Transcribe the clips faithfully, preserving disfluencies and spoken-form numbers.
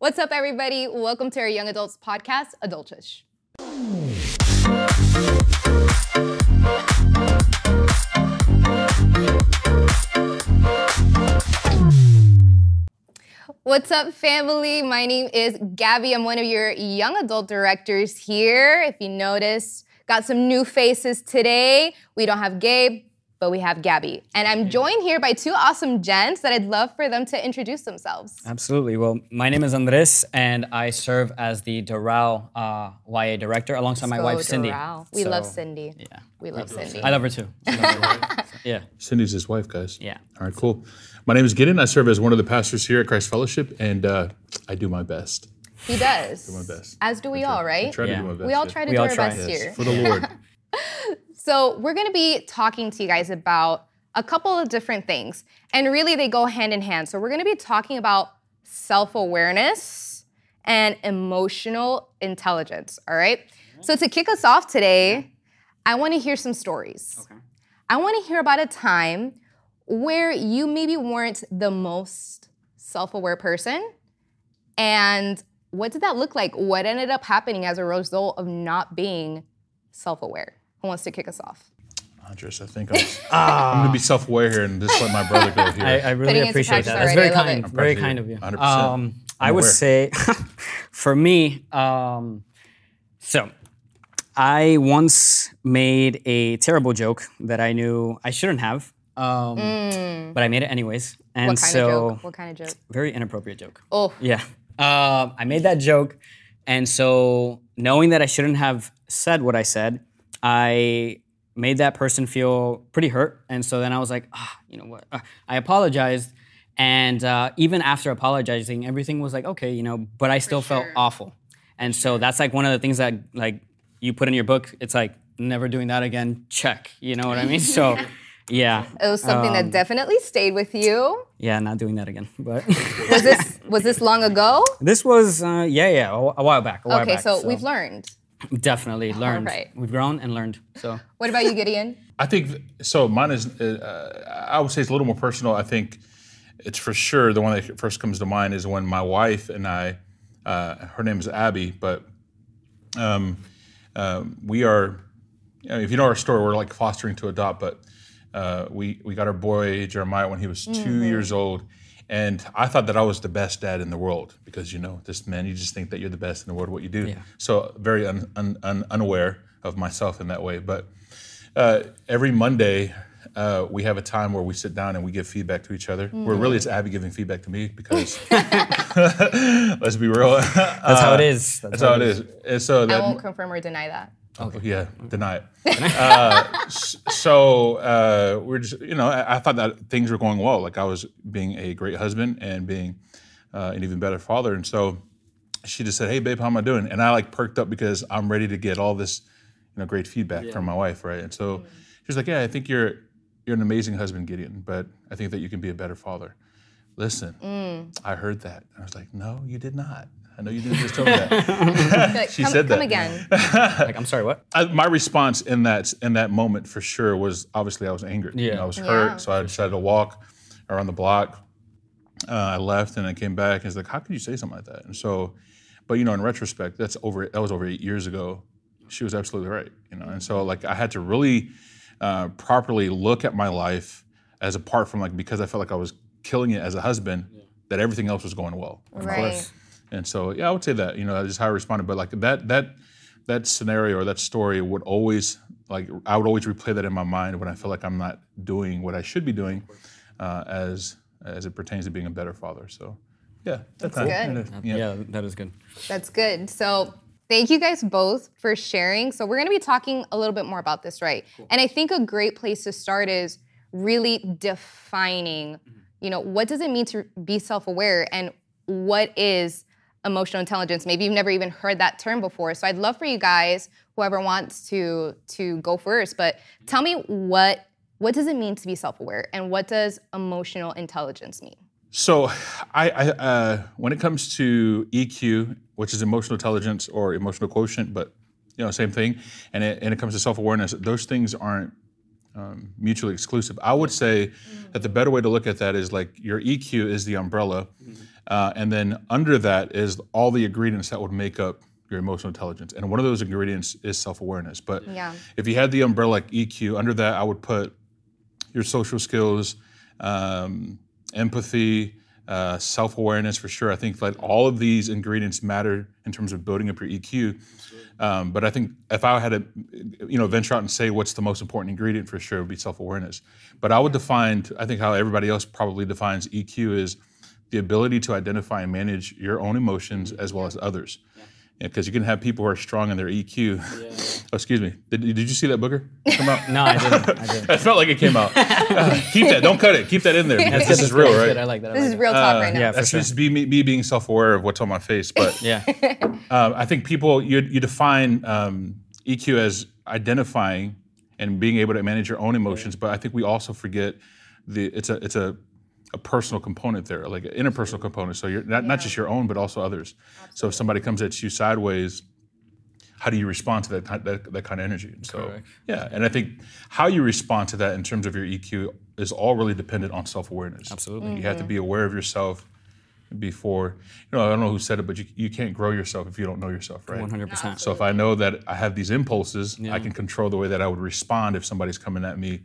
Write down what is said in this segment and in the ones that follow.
What's up, everybody? Welcome to our Young Adults podcast, Adultish. What's up, family? My name is Gabby. I'm one of your young adult directors here. If you notice, got some new faces today. We don't have Gabe, but we have Gabby. And I'm joined here by two awesome gents that I'd love for them to introduce themselves. Absolutely. Well, my name is Andres, and I serve as the Doral uh, Y A director alongside Let's my wife, Doral. Cindy. We so, love Cindy. Yeah. We love Cindy. I love her too. Yeah. Cindy's his wife, guys. Yeah. All right, cool. My name is Gideon. I serve as one of the pastors here at Christ Fellowship, and uh, I do my best. He does. I do my best. As do we all, right? I try to yeah. do my best. We all try to we do our try. best yes. here. For the Lord. So we're going to be talking to you guys about a couple of different things, and really they go hand in hand. So we're going to be talking about self-awareness and emotional intelligence, all right? So to kick us off today, I want to hear some stories. Okay. I want to hear about a time where you maybe weren't the most self-aware person, and what did that look like? What ended up happening as a result of not being self-aware? Who wants to kick us off? Andres, I think I'm, ah. I'm going to be self-aware here and just let my brother go here. I, I really Putting appreciate that. Already. That's very kind, very kind of you. one hundred percent. Um, I would say, for me, um, so I once made a terrible joke that I knew I shouldn't have. Um, mm. But I made it anyways. And what kind so, of joke? What kind of joke? Very inappropriate joke. Oh. Yeah. Uh, I made that joke. And so knowing that I shouldn't have said what I said, I made that person feel pretty hurt. And so then I was like, ah, oh, you know what? Uh, I apologized. And uh, even after apologizing, everything was like, okay, you know, but I still felt sure. awful. And so that's like one of the things that like you put in your book. It's like, never doing that again, check. You know what I mean? So. yeah. Yeah. It was something um, that definitely stayed with you. Yeah, not doing that again. But was this was this long ago? This was, uh, yeah, yeah, a, a while back. A while okay, back, so, so we've learned. Definitely learned. All right. We've grown and learned. So. What about you, Gideon? I think, so mine is, uh, I would say it's a little more personal. I think it's for sure, the one that first comes to mind is when my wife and I, uh, her name is Abby, but um, uh, we are, I mean, if you know our story, we're like fostering to adopt, but Uh, we, we got our boy, Jeremiah, when he was two mm-hmm. years old. And I thought that I was the best dad in the world because, you know, this man, you just think that you're the best in the world at what you do. Yeah. So very un, un, un, unaware of myself in that way. But uh, every Monday, uh, we have a time where we sit down and we give feedback to each other. Mm-hmm. Where really it's Abby giving feedback to me because, let's be real. That's uh, how it is. That's, that's how it is. is. And so that, I won't confirm or deny that. Okay. Yeah, deny it. uh, so uh, we're just, you know, I, I thought that things were going well. Like I was being a great husband and being uh, an even better father. And so she just said, hey, babe, how am I doing? And I like perked up because I'm ready to get all this, you know, great feedback yeah. from my wife, right? And so mm-hmm. she was like, yeah, I think you're you're an amazing husband, Gideon, but I think that you can be a better father. Listen, mm. I heard that. I was like, no, you did not. I know you didn't just tell me that. Like, she come, said that. Come again. Like, I'm sorry, what? I, my response in that in that moment for sure was, obviously I was angry. Yeah. You know, I was hurt, yeah. so I decided to walk around the block. Uh, I left and I came back and it's like, how could you say something like that? And so, but you know, in retrospect, that's over. That was over eight years ago. She was absolutely right. You know, and so like I had to really uh, properly look at my life as apart from like, because I felt like I was killing it as a husband, yeah. that everything else was going well. Right. And so, yeah, I would say that, you know, that's how I responded. But like that that that scenario or that story would always, like, I would always replay that in my mind when I feel like I'm not doing what I should be doing uh, as as it pertains to being a better father. So, yeah. That's, that's good. It, yeah. yeah, that is good. That's good. So thank you guys both for sharing. So we're going to be talking a little bit more about this, right? Cool. And I think a great place to start is really defining, mm-hmm. you know, what does it mean to be self-aware and what is emotional intelligence. Maybe you've never even heard that term before. So I'd love for you guys, whoever wants to to go first, but tell me what what does it mean to be self-aware and what does emotional intelligence mean? So I, I uh, when it comes to E Q, which is emotional intelligence or emotional quotient, but you know, same thing, and it, and it comes to self-awareness, those things aren't um, mutually exclusive. I would say mm-hmm. that the better way to look at that is like your E Q is the umbrella, mm-hmm. uh, and then under that is all the ingredients that would make up your emotional intelligence. And one of those ingredients is self-awareness. But yeah. if you had the umbrella like E Q, under that I would put your social skills, um, empathy, uh, self-awareness for sure. I think like all of these ingredients matter in terms of building up your E Q. Um, but I think if I had to, you know, venture out and say what's the most important ingredient for sure, it would be self-awareness. But I would define, I think how everybody else probably defines E Q is the ability to identify and manage your own emotions as well as others. Because yeah, you can have people who are strong in their E Q. Yeah. Oh, excuse me. Did, did you see that booger come out? No, I didn't. I didn't. It felt like it came out. Uh, keep that. Don't cut it. Keep that in there. That's this is real, right? I like that. I this like is real talk uh, right now. Yeah, that's sure. just be, me, me being self-aware of what's on my face. But yeah, uh, I think people, you, you define um, E Q as identifying and being able to manage your own emotions. Right. But I think we also forget the it's a it's a a personal component there, like an interpersonal component. So you're not, yeah. not just your own, but also others. Absolutely. So if somebody comes at you sideways, how do you respond to that that, that kind of energy? And so, correct. Yeah, and I think how you respond to that in terms of your E Q is all really dependent on self-awareness. Absolutely. Mm-hmm. You have to be aware of yourself before, you know, I don't know who said it, but you, you can't grow yourself if you don't know yourself, right? one hundred percent. So if I know that I have these impulses, yeah. I can control the way that I would respond if somebody's coming at me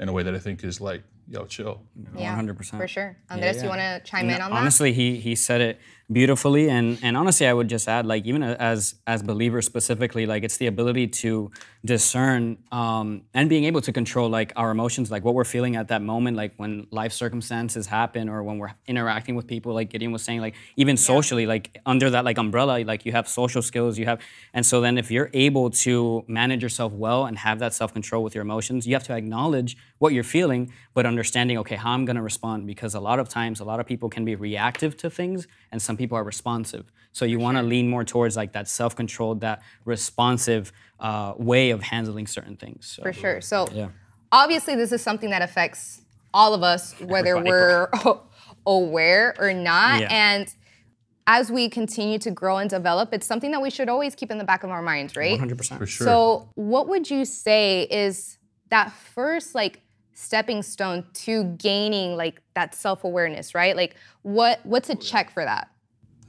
in a way that I think is like, yo, chill. Yeah, one hundred percent. For sure. Andres, yeah, yeah. you want to chime and in on honestly, that? Honestly, he he said it beautifully. And and honestly, I would just add, like, even as as believers specifically, like, it's the ability to discern um, and being able to control, like, our emotions, like, what we're feeling at that moment, like, when life circumstances happen or when we're interacting with people, like Gideon was saying, like, even yeah. socially, like, under that, like, umbrella, like, you have social skills, you have... And so then if you're able to manage yourself well and have that self-control with your emotions, you have to acknowledge what you're feeling, but understanding, okay, how I'm going to respond, because a lot of times, a lot of people can be reactive to things, and some people are responsive. So you want to lean more towards like that self-controlled, that responsive uh, way of handling certain things. So, for sure. So yeah. obviously this is something that affects all of us, whether everybody. We're aware or not. Yeah. And as we continue to grow and develop, it's something that we should always keep in the back of our minds, right? one hundred percent. For sure. So what would you say is that first like stepping stone to gaining like that self-awareness, right? Like what what's a check for that?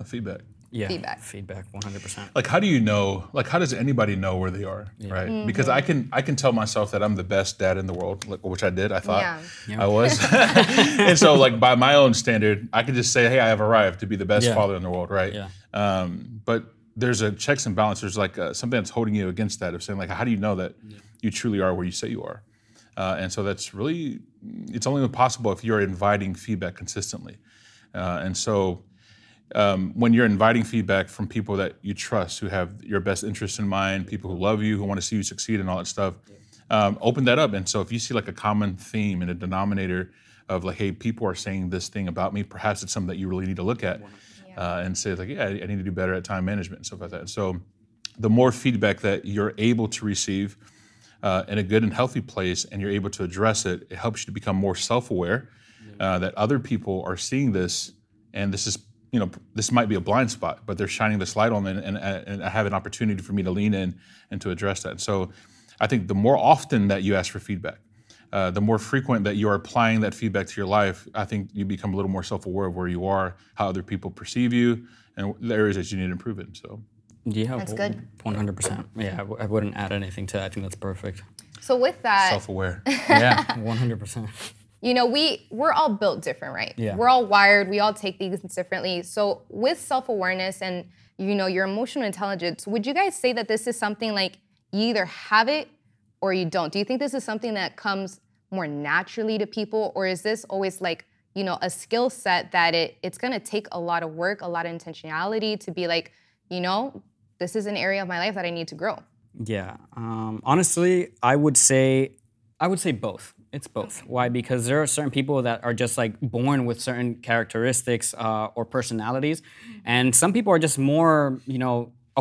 A feedback. Yeah. Feedback. Feedback, one hundred percent. Like how do you know, like how does anybody know where they are, yeah. right? Mm-hmm. Because I can I can tell myself that I'm the best dad in the world, which I did, I thought yeah. Yeah. I was. And so like by my own standard, I could just say, hey, I have arrived to be the best yeah. father in the world, right? Yeah. Um, but there's a checks and balance, there's like uh, something that's holding you against that of saying like, how do you know that yeah. you truly are where you say you are? Uh, and so that's really, it's only possible if you're inviting feedback consistently. Uh, and so um, when you're inviting feedback from people that you trust, who have your best interests in mind, people who love you, who want to see you succeed and all that stuff, um, open that up. And so if you see like a common theme and a denominator of like, hey, people are saying this thing about me, perhaps it's something that you really need to look at uh, and say like, yeah, I need to do better at time management and stuff like that. So the more feedback that you're able to receive, Uh, in a good and healthy place, and you're able to address it, it helps you to become more self-aware uh, that other people are seeing this, and this is, you know, this might be a blind spot, but they're shining this light on it, and, and, and I have an opportunity for me to lean in and to address that. And so I think the more often that you ask for feedback, uh, the more frequent that you are applying that feedback to your life, I think you become a little more self-aware of where you are, how other people perceive you, and the areas that you need to improve in, so. Yeah, that's good. one hundred percent. Yeah, I, w- I wouldn't add anything to that. I think that's perfect. So with that... self-aware. Yeah, one hundred percent. You know, we, we're all built different, right? Yeah. We're all wired. We all take things differently. So with self-awareness and, you know, your emotional intelligence, would you guys say that this is something like you either have it or you don't? Do you think this is something that comes more naturally to people? Or is this always like, you know, a skill set that it it's going to take a lot of work, a lot of intentionality to be like, you know... this is an area of my life that I need to grow. Yeah, um, honestly, I would say, I would say both. It's both. Okay. Why? Because there are certain people that are just like born with certain characteristics uh, or personalities, mm-hmm. and some people are just more, you know,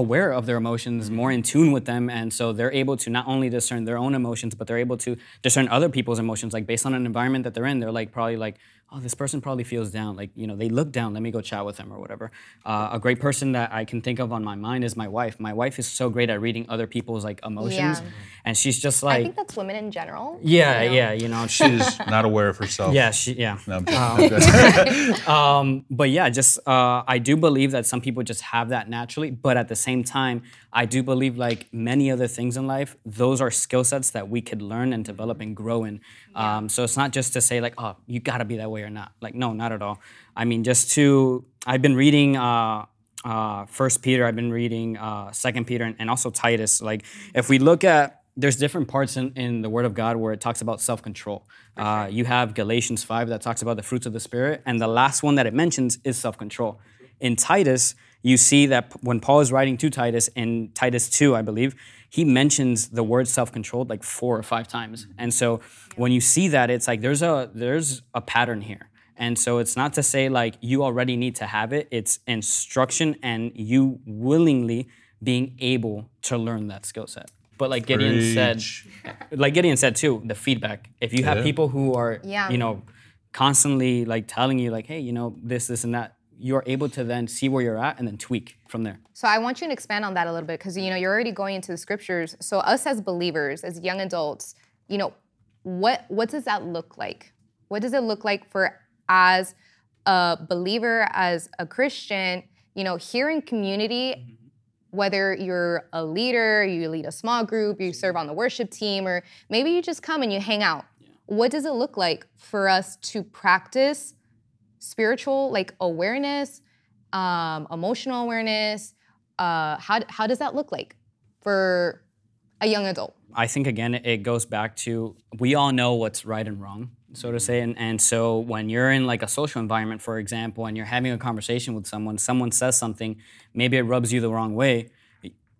aware of their emotions, mm-hmm. more in tune with them, and so they're able to not only discern their own emotions, but they're able to discern other people's emotions, like based on an environment that they're in. They're like probably like, oh, this person probably feels down. Like, you know, they look down. Let me go chat with them or whatever. Uh, a great person that I can think of on my mind is my wife. My wife is so great at reading other people's, like, emotions. Yeah. And she's just like... I think that's women in general. Yeah, you know? yeah, you know. She's not aware of herself. Yeah, she, yeah. No, um, um, but yeah, just uh, I do believe that some people just have that naturally. But at the same time, I do believe, like many other things in life, those are skill sets that we could learn and develop and grow in. Um, yeah. So it's not just to say, like, oh, you got to be that way or not. Like, no, not at all. I mean, just to, I've been reading uh, uh, First Peter, I've been reading uh, Second Peter, and, and also Titus. Like, if we look at, there's different parts in, in the Word of God where it talks about self-control. Uh, you have Galatians five that talks about the fruits of the Spirit, and the last one that it mentions is self-control. In Titus, you see that when Paul is writing to Titus, in Titus two, I believe, he mentions the word self-controlled like four or five times. And so when you see that, it's like there's a there's a pattern here. And so it's not to say like you already need to have it. It's instruction and you willingly being able to learn that skill set. But like Gideon Preach. said, like Gideon said too, the feedback. If you have yeah. people who are, yeah. you know, constantly like telling you like, hey, you know, this, this, and that, you're able to then see where you're at and then tweak from there. So I want you to expand on that a little bit because, you know, you're already going into the scriptures. So us as believers, as young adults, you know, what what does that look like? What does it look like for as a believer, as a Christian, you know, here in community, whether you're a leader, you lead a small group, you serve on the worship team, or maybe you just come and you hang out. Yeah. What does it look like for us to practice spiritual, like, awareness, um, emotional awareness? Uh, how how does that look like for a young adult? I think, again, it goes back to we all know what's right and wrong, so to say. And, and so when you're in, like, a social environment, for example, and you're having a conversation with someone, someone says something, maybe it rubs you the wrong way.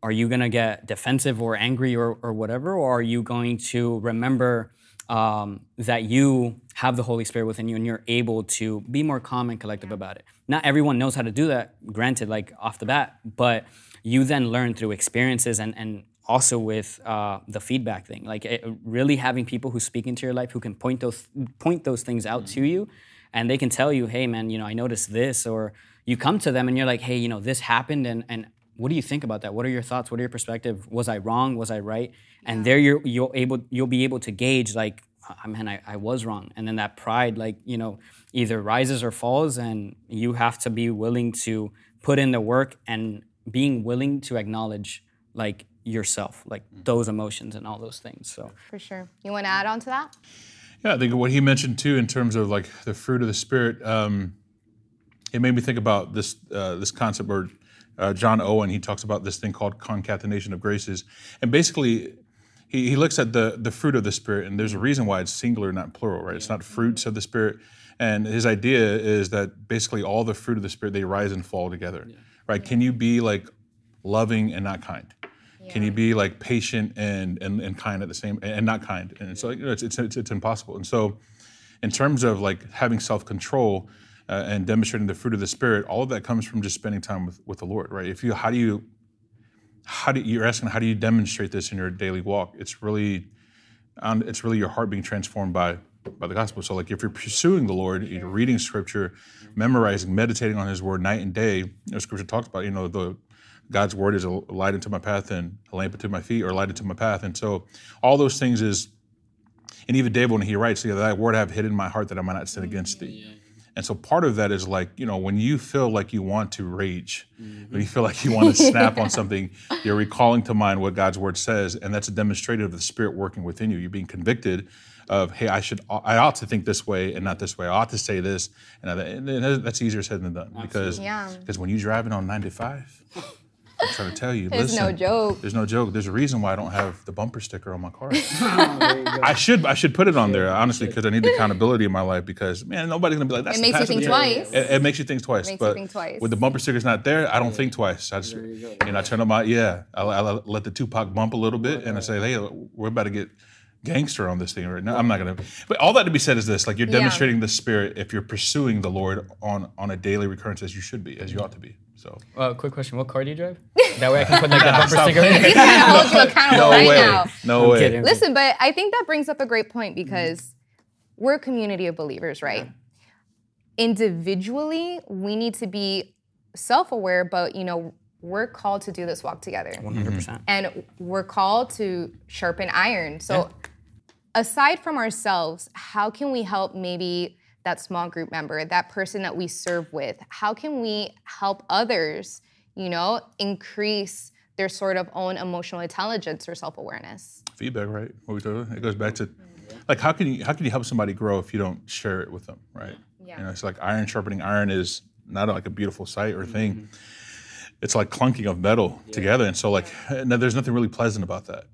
Are you going to get defensive or angry or, or whatever? Or are you going to remember... Um, that you have the Holy Spirit within you and you're able to be more calm and collective about it. Not everyone knows how to do that, granted, like off the bat, but you then learn through experiences and, and also with uh, the feedback thing. Like it, really having people who speak into your life who can point those point those things out mm-hmm. to you, and they can tell you, hey man, you know, I noticed this, or you come to them and you're like, hey, you know, this happened and and what do you think about that? What are your thoughts? What are your perspective? Was I wrong? Was I right? Yeah. And there you're, you're able, you'll be able to gauge like, oh, man, I, I was wrong. And then that pride, like, you know, either rises or falls, and you have to be willing to put in the work and being willing to acknowledge like yourself, like those emotions and all those things. So for sure. You want to add on to that? Yeah, I think what he mentioned too, in terms of like the fruit of the Spirit, um, it made me think about this, uh, this concept where Uh, John Owen, he talks about this thing called concatenation of graces. And basically, he, he looks at the, the fruit of the Spirit, and there's a reason why it's singular, not plural, right? Yeah. It's not fruits of the Spirit. And his idea is that basically all the fruit of the Spirit, they rise and fall together, yeah. right? Yeah. Can you be like loving and not kind? Yeah. Can you be like patient and and, and kind at the same, and not kind? And yeah. so, you know, it's, it's, it's, it's impossible. And so in terms of like having self-control, Uh, and demonstrating the fruit of the Spirit, all of that comes from just spending time with, with the Lord, right? If you, how do you, how do you're asking, how do you demonstrate this in your daily walk? It's really, um, it's really your heart being transformed by, by the gospel. So, like, if you're pursuing the Lord, you're reading Scripture, memorizing, meditating on His Word night and day. You know, Scripture talks about, you know, the God's Word is a light unto my path and a lamp unto my feet, or a light unto my path, and so all those things is, and even David when he writes, you know, that word I have hidden in my heart that I might not sin against thee. And so part of that is like, you know, when you feel like you want to rage, mm-hmm. when you feel like you want to snap on something, you're recalling to mind what God's Word says, and that's a demonstrative of the Spirit working within you. You're being convicted of, hey, I should, I ought to think this way and not this way. I ought to say this. And that's easier said than done. Because yeah. because when you're driving on ninety-five, I'm trying to tell you, there's listen. There's no joke. There's no joke. There's a reason why I don't have the bumper sticker on my car. oh, I should I should put it on there, honestly, because I need the accountability in my life because, man, nobody's going to be like, that's it the makes you think twice. It, it makes you think twice. It makes but you think twice. When the bumper sticker's not there, I don't yeah. think twice. I just, you, you know, I turn on my, yeah, I, I let the Tupac bump a little bit, okay. and I say, hey, we're about to get gangster on this thing right now. I'm not going to. But all that to be said is this, like you're demonstrating yeah. the Spirit if you're pursuing the Lord on, on a daily recurrence as you should be, as you ought to be. So, uh, quick question: what car do you drive? That way I can put like a bumper sticker. In. He's trying to hold you accountable right now. No way. No way. Listen, but I think that brings up a great point because mm-hmm. we're a community of believers, right? Yeah. individually, we need to be self-aware, but, you know, we're called to do this walk together. one hundred percent. And we're called to sharpen iron. So yeah. aside from ourselves, how can we help maybe that small group member, that person that we serve with? How can we help others, you know, increase their sort of own emotional intelligence or self-awareness? Feedback, right? What we talking about? It goes back to, like, how can you how can you help somebody grow if you don't share it with them, right? Yeah. You know, it's like iron sharpening iron is not like a beautiful sight or thing. Mm-hmm. It's like clunking of metal yeah. together, and so like yeah. no, there's nothing really pleasant about that.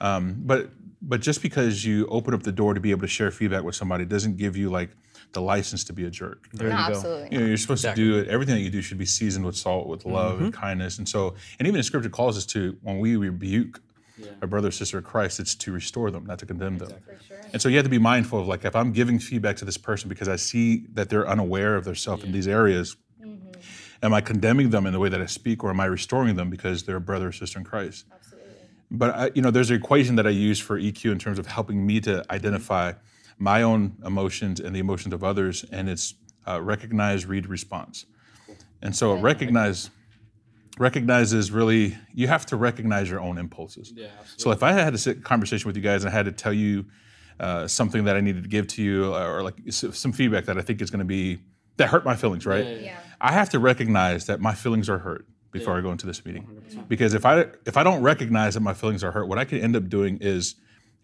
Um, but but just because you open up the door to be able to share feedback with somebody doesn't give you like the license to be a jerk. There no, you go. Absolutely. You know, you're supposed exactly. to do it. Everything that you do should be seasoned with salt, with love, mm-hmm. and kindness. And so, and even the scripture calls us to, when we rebuke yeah. a brother or sister of Christ, it's to restore them, not to condemn exactly. them. For sure. And so you have to be mindful of, like, if I'm giving feedback to this person because I see that they're unaware of themselves yeah. in these areas, mm-hmm. am I condemning them in the way that I speak, or am I restoring them because they're a brother or sister in Christ? Absolutely. But, I, you know, there's an equation that I use for E Q in terms of helping me to identify my own emotions and the emotions of others, and it's uh, recognize, read, response. And so yeah. recognize recognize is really, you have to recognize your own impulses. Yeah, so if I had a conversation with you guys and I had to tell you uh, something that I needed to give to you, or like some feedback that I think is gonna be, that hurt my feelings, right? Yeah. yeah. I have to recognize that my feelings are hurt before yeah. I go into this meeting. one hundred percent. Because if I if I don't recognize that my feelings are hurt, what I could end up doing is,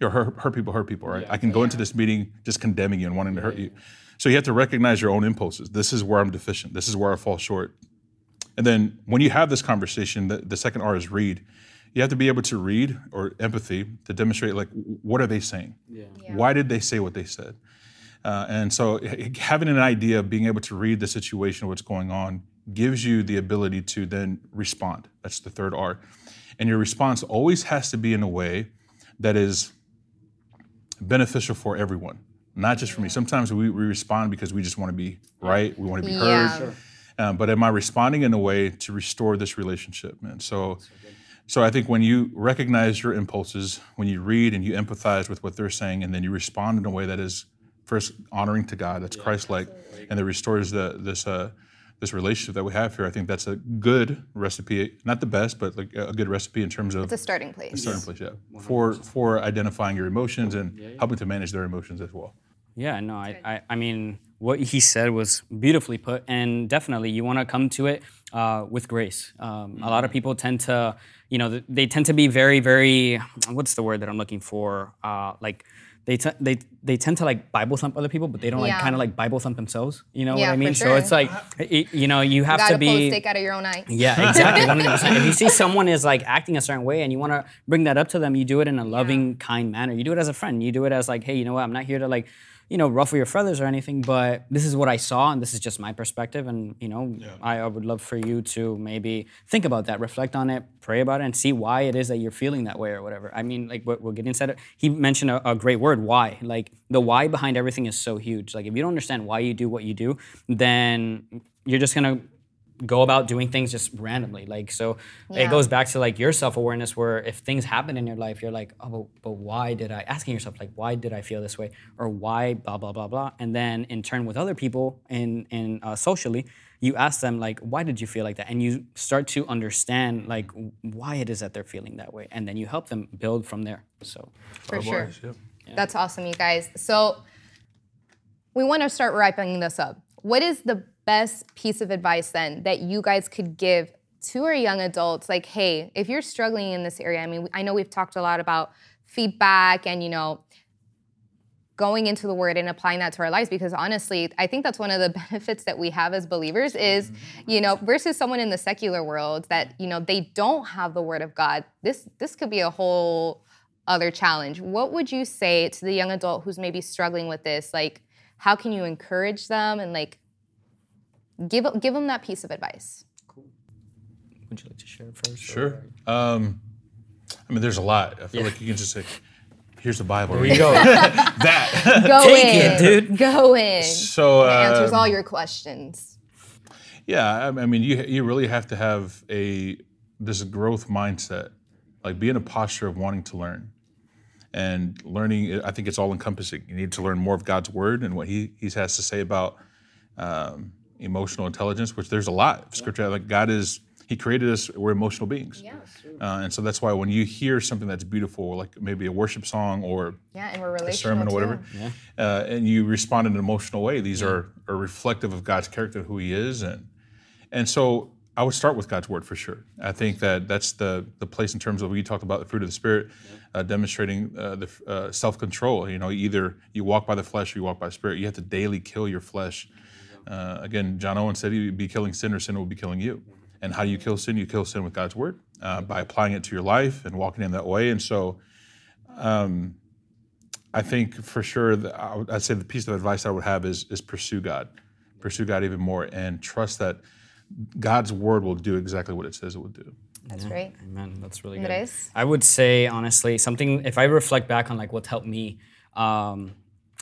you know, hurt, hurt people, hurt people, right? Yeah. I can go yeah. into this meeting just condemning you and wanting to hurt yeah. you. So you have to recognize your own impulses. This is where I'm deficient. This is where I fall short. And then when you have this conversation, the, the second R is read. You have to be able to read, or empathy, to demonstrate, like, what are they saying? Yeah. Yeah. Why did they say what they said? Uh, and so having an idea of being able to read the situation, what's going on, gives you the ability to then respond. That's the third R. And your response always has to be in a way that is beneficial for everyone, not just for yeah. me. Sometimes we, we respond because we just want to be right, we want to be yeah. heard. Sure. Um, but am I responding in a way to restore this relationship? And so, so, so I think when you recognize your impulses, when you read and you empathize with what they're saying, and then you respond in a way that is first honoring to God, that's yeah, Christ-like, absolutely. And that restores the, this uh, this relationship that we have here. I think that's a good recipe, not the best, but like a good recipe in terms of— It's a starting place. A starting place, yeah. one hundred percent. For for identifying your emotions and yeah, yeah. helping to manage their emotions as well. Yeah, no, I, I, I mean, what he said was beautifully put, and definitely you want to come to it uh, with grace. Um, a lot of people tend to, you know, they tend to be very, very, what's the word that I'm looking for? Uh, like, They t- they they tend to like Bible thump other people, but they don't like yeah. kind of like Bible thump themselves. You know yeah, what I mean? Sure. So it's like, it, you know, you have you to be. Pull a stick out of your own eye. Yeah, exactly. one hundred percent. If you see someone is like acting a certain way and you want to bring that up to them, you do it in a loving, yeah. kind manner. You do it as a friend. You do it as like, hey, you know what? I'm not here to like, you know, ruffle your feathers or anything, but this is what I saw and this is just my perspective. And, you know, yeah. I, I would love for you to maybe think about that, reflect on it, pray about it, and see why it is that you're feeling that way or whatever. I mean, like what, what Gideon said, he mentioned a, a great word, why. Like the why behind everything is so huge. Like if you don't understand why you do what you do, then you're just going to go about doing things just randomly. Like, so yeah. it goes back to like your self-awareness, where if things happen in your life, you're like, oh, but, but why did I, asking yourself, like, why did I feel this way? Or why blah, blah, blah, blah. And then in turn with other people in, in uh, socially, you ask them like, why did you feel like that? And you start to understand like why it is that they're feeling that way. And then you help them build from there. So for sure. Yeah. That's awesome, you guys. So we want to start wrapping this up. What is the best piece of advice then that you guys could give to our young adults? Like, hey, if you're struggling in this area, I mean, I know we've talked a lot about feedback and, you know, going into the word and applying that to our lives, because honestly, I think that's one of the benefits that we have as believers is, you know, versus someone in the secular world that, you know, they don't have the word of God. This, this could be a whole other challenge. What would you say to the young adult who's maybe struggling with this? Like, how can you encourage them and like, Give give them that piece of advice. Cool. Would you like to share first? Sure. Um, I mean, there's a lot. I feel yeah. like you can just say, here's the Bible. Here you go. that. Go Take in. it, dude. Go in. So uh, it answers all your questions. Yeah, I mean, you you really have to have a this growth mindset, like be in a posture of wanting to learn. And learning, I think it's all encompassing. You need to learn more of God's word and what he, he has to say about um, emotional intelligence, which there's a lot of scripture. Yeah. Like God is, He created us, we're emotional beings. Yeah, true. Uh, and so that's why when you hear something that's beautiful, like maybe a worship song or yeah, and we're a sermon or whatever, yeah. uh, and you respond in an emotional way, these yeah. are, are reflective of God's character, who He is. And and so I would start with God's Word for sure. I think that that's the, the place in terms of we talk about the fruit of the Spirit, yeah. uh, demonstrating uh, the uh, self-control. You know, either you walk by the flesh or you walk by the Spirit. You have to daily kill your flesh. Uh, again, John Owen said, you'd be killing sin or sin will be killing you. And how do you kill sin? You kill sin with God's Word uh, by applying it to your life and walking in that way. And so um, I think for sure, that I would, I'd say the piece of advice I would have is, is pursue God. Pursue God even more and trust that God's Word will do exactly what it says it will do. That's yeah. right. Amen. That's really good. It is. I would say, honestly, something, if I reflect back on like what's helped me um,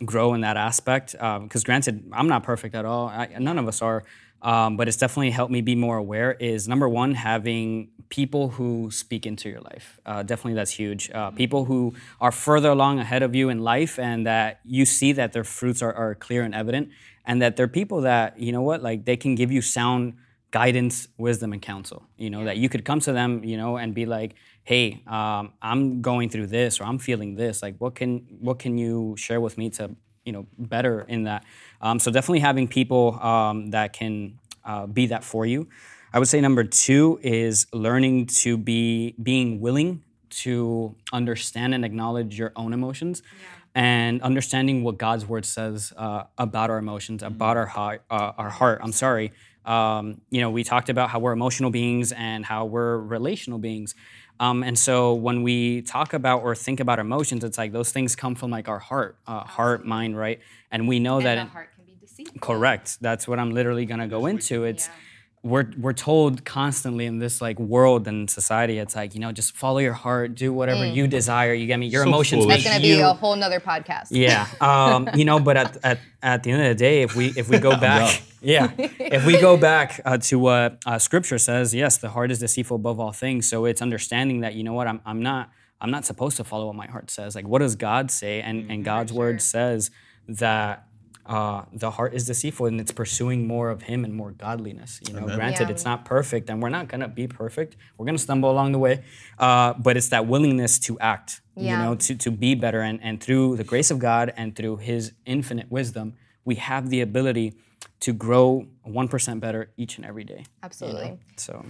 grow in that aspect, because um, granted, I'm not perfect at all. I, none of us are. Um, but it's definitely helped me be more aware is, number one, having people who speak into your life. Uh, definitely that's huge. Uh, people who are further along ahead of you in life and that you see that their fruits are, are clear and evident and that they're people that, you know what, like they can give you sound guidance, wisdom, and counsel, you know, yeah. that you could come to them, you know, and be like, hey, um, I'm going through this or I'm feeling this. Like, what can what can you share with me to you know, better in that. Um, so definitely having people um, that can uh, be that for you. I would say number two is learning to be, being willing to understand and acknowledge your own emotions yeah. and understanding what God's Word says uh, about our emotions, about our heart, uh, our heart, I'm sorry. Um, you know, we talked about how we're emotional beings and how we're relational beings. Um, and so when we talk about or think about emotions, it's like those things come from like our heart, uh, heart, mind, right? And we know and that the heart can be deceitful. Correct. That's what I'm literally gonna go into. It's yeah. we're we're told constantly in this like world and society, it's like you know just follow your heart, do whatever mm. you desire. You get me? Your so emotions. Foolish. That's gonna be you. A whole nother podcast. Yeah. Um, you know, but at, at at the end of the day, if we if we go back. Yeah, if we go back uh, to what uh, Scripture says, yes, the heart is deceitful above all things. So it's understanding that you know what I'm, I'm not, I'm not supposed to follow what my heart says. Like, what does God say? And and God's sure. Word says that uh, the heart is deceitful and it's pursuing more of Him and more godliness. You know, Amen. Granted, yeah. it's not perfect, and we're not gonna be perfect. We're gonna stumble along the way, uh, but it's that willingness to act. Yeah. You know, to to be better, and and through the grace of God and through His infinite wisdom, we have the ability to grow one percent better each and every day. Absolutely. You know? So,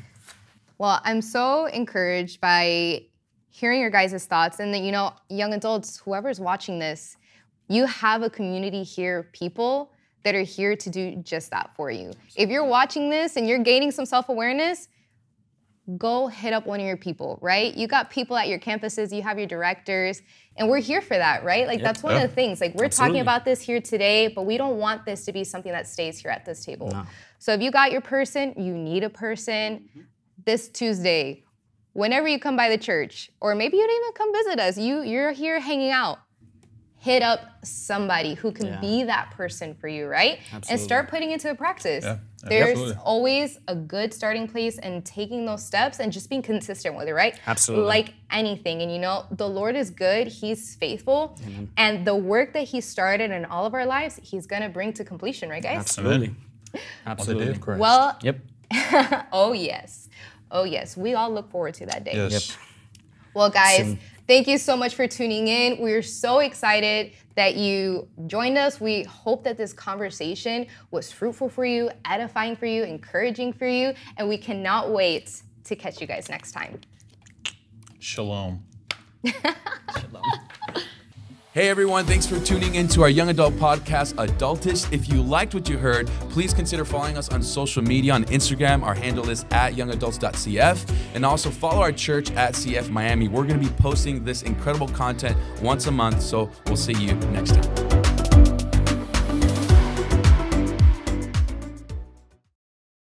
well, I'm so encouraged by hearing your guys' thoughts and that, you know, young adults, whoever's watching this, you have a community here of people that are here to do just that for you. If you're watching this and you're gaining some self-awareness, go hit up one of your people, right? You got people at your campuses, you have your directors, and we're here for that, right? Like, yep. that's one yep. of the things. Like, we're Absolutely. Talking about this here today, but we don't want this to be something that stays here at this table. No. So if you got your person, you need a person mm-hmm. this Tuesday, whenever you come by the church, or maybe you didn't even come visit us, you, you're here hanging out, hit up somebody who can yeah. be that person for you, right? Absolutely. And start putting it to practice. Yeah. There's Absolutely. Always a good starting place and taking those steps and just being consistent with it, right? Absolutely. Like anything. And you know, the Lord is good. He's faithful. Amen. And the work that He started in all of our lives, He's going to bring to completion, right, guys? Absolutely. Absolutely. Well, yep. oh, yes. Oh, yes. We all look forward to that day. Yes. Yep. Well, guys, Soon. Thank you so much for tuning in. We're so excited that you joined us. We hope that this conversation was fruitful for you, edifying for you, encouraging for you, and we cannot wait to catch you guys next time. Shalom. Shalom. Hey everyone, thanks for tuning in to our young adult podcast, Adultish. If you liked what you heard, please consider following us on social media. On Instagram, our handle is at young adults dot c f. And also follow our church at C F Miami. We're going to be posting this incredible content once a month, so we'll see you next time.